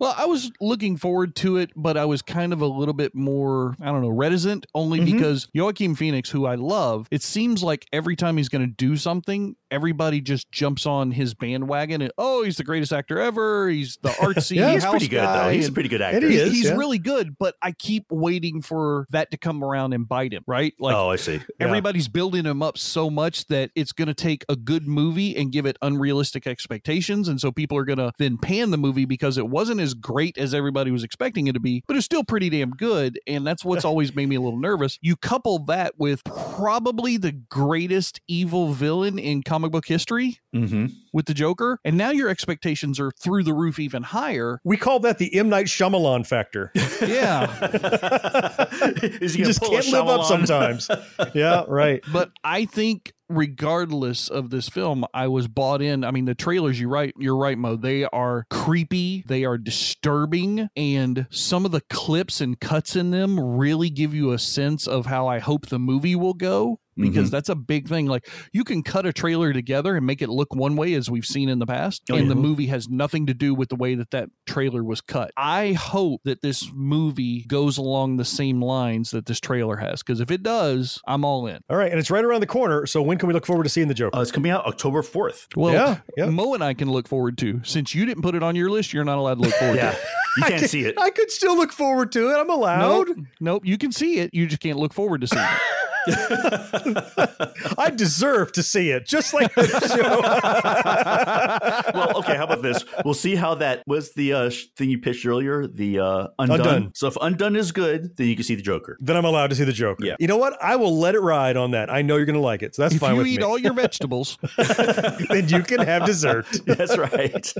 Well, I was looking forward to it, but I was kind of a little bit more, I don't know, reticent only mm-hmm. because Joaquin Phoenix, who I love, it seems like every time he's going to do something, everybody just jumps on his bandwagon and, oh, he's the greatest actor ever. He's the artsy yeah, he's house pretty good, guy. Though. He's and, a pretty good actor. He is, he's yeah. really good, but I keep waiting for that to come around and bite him, right? Like, oh, I see. Everybody's yeah. building him up so much that it's going to take a good movie and give it unrealistic expectations. And so people are going to then pan the movie because it wasn't as great as everybody was expecting it to be, but it's still pretty damn good. And that's what's always made me a little nervous. You couple that with probably the greatest evil villain in comic book history mm-hmm. with the Joker. And now your expectations are through the roof even higher. We call that the M. Night Shyamalan factor. Yeah. Is he you just can't live up sometimes. Yeah, right. But I think regardless of this film, I was bought in. I mean, the trailers, you're right, you're right, Mo. They are creepy. They are disturbing. And some of the clips and cuts in them really give you a sense of how I hope the movie will go. Because mm-hmm. that's a big thing. Like, you can cut a trailer together and make it look one way, as we've seen in the past. Oh, and yeah. the movie has nothing to do with the way that that trailer was cut. I hope that this movie goes along the same lines that this trailer has. Because if it does, I'm all in. All right. And it's right around the corner. So when can we look forward to seeing the Joker? Uh, it's coming out October fourth. Well, yeah, yeah. Mo and I can look forward to. Since you didn't put it on your list, you're not allowed to look forward yeah. to it. You can't can, see it. I could still look forward to it. I'm allowed. Nope. Nope. You can see it. You just can't look forward to seeing it. I deserve to see it, just like this show. Well, okay, how about this? We'll see how that was the uh, thing you pitched earlier, the uh, Undone. Undone. So if Undone is good, then you can see the Joker. Then I'm allowed to see the Joker. Yeah. You know what? I will let it ride on that. I know you're going to like it, so that's if fine with me. If you eat all your vegetables, then you can have dessert. That's right.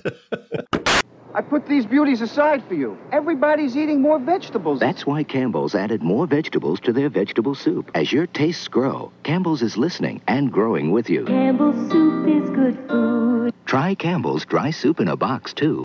I put these beauties aside for you. Everybody's eating more vegetables. That's why Campbell's added more vegetables to their vegetable soup. As your tastes grow, Campbell's is listening and growing with you. Campbell's soup is good food. Try Campbell's dry soup in a box, too.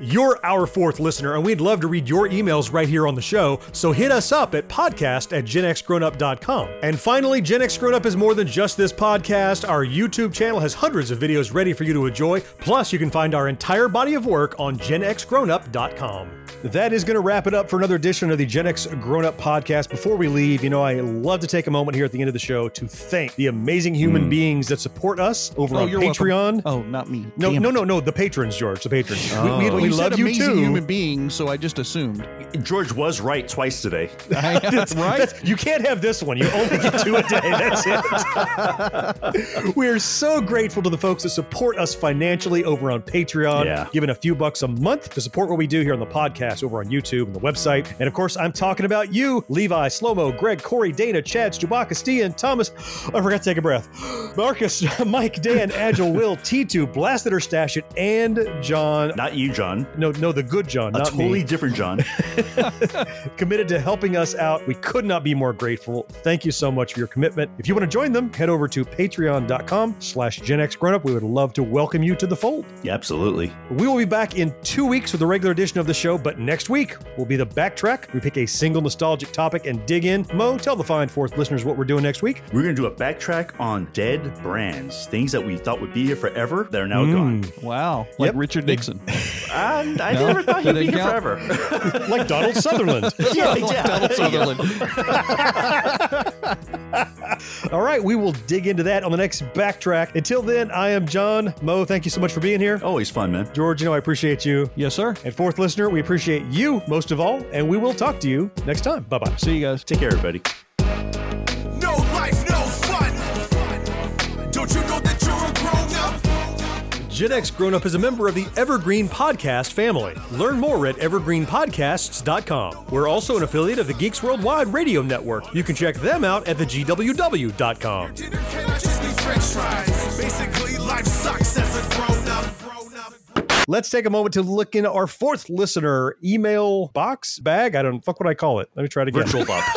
You're our fourth listener, and we'd love to read your emails right here on the show, so hit us up at podcast at gen x grown up dot com. And finally, Gen X Grown Up is more than just this podcast. Our YouTube channel has hundreds of videos ready for you to enjoy, plus you can find our entire body of work on gen x grown up dot com. That is going to wrap it up for another edition of the Gen X Grown Up podcast. Before we leave, you know, I love to take a moment here at the end of the show to thank the amazing human mm. beings that support us over oh, on Patreon. Welcome. Oh, not me. No, Damn no, no, no, the patrons, George, the patrons. Oh. We, we, we well, love you, you too. Human beings, so I just assumed. George was right twice today. that's, right? That's, you can't have this one. You only get two a day. That's it. We are so grateful to the folks that support us financially over on Patreon, yeah. giving a few bucks a month to support what we do here on the podcast, over on YouTube and the website. And of course, I'm talking about you, Levi, Slow-Mo, Greg, Corey, Dana, Chad, Stubaka, Stean, Thomas, I forgot to take a breath, Marcus, Mike, Dan, Agile, Will, T two, Blasted or Stash It, and John. Not you, John. No, no, the good John, a not totally me. Totally different John. Committed to helping us out. We could not be more grateful. Thank you so much for your commitment. If you want to join them, head over to patreon dot com slash gen x grown up. We would love to welcome you to the fold. Yeah, absolutely. We will be back in two weeks with a regular edition of the show, but next week will be the backtrack. We pick a single nostalgic topic and dig in. Mo, tell the fine fourth listeners what we're doing next week. We're going to do a backtrack on dead brands, things that we thought would be here forever that are now mm. gone. Wow. Like yep. Richard Nixon. I, I no? never thought he'd be here forever. Like Donald Sutherland. yeah, like yeah. Donald Sutherland. All right, we will dig into that on the next backtrack. Until then, I am John. Mo, thank you so much for being here. Always fun, man. George, you know I appreciate you. Yes, sir. And fourth listener, we appreciate you most of all, and we will talk to you next time. Bye-bye. See you guys. Take care, everybody. No life, no fun. Don't you know that you're a grown up? Gen X Grown Up is a member of the Evergreen Podcast family. Learn more at evergreen podcasts dot com. We're also an affiliate of the Geeks Worldwide Radio Network. You can check them out at the g w w dot com. Basically, life sucks as a grown-up. Let's take a moment to look in our fourth listener email box bag. I don't fuck what I call it. Let me try it again. Virtual box.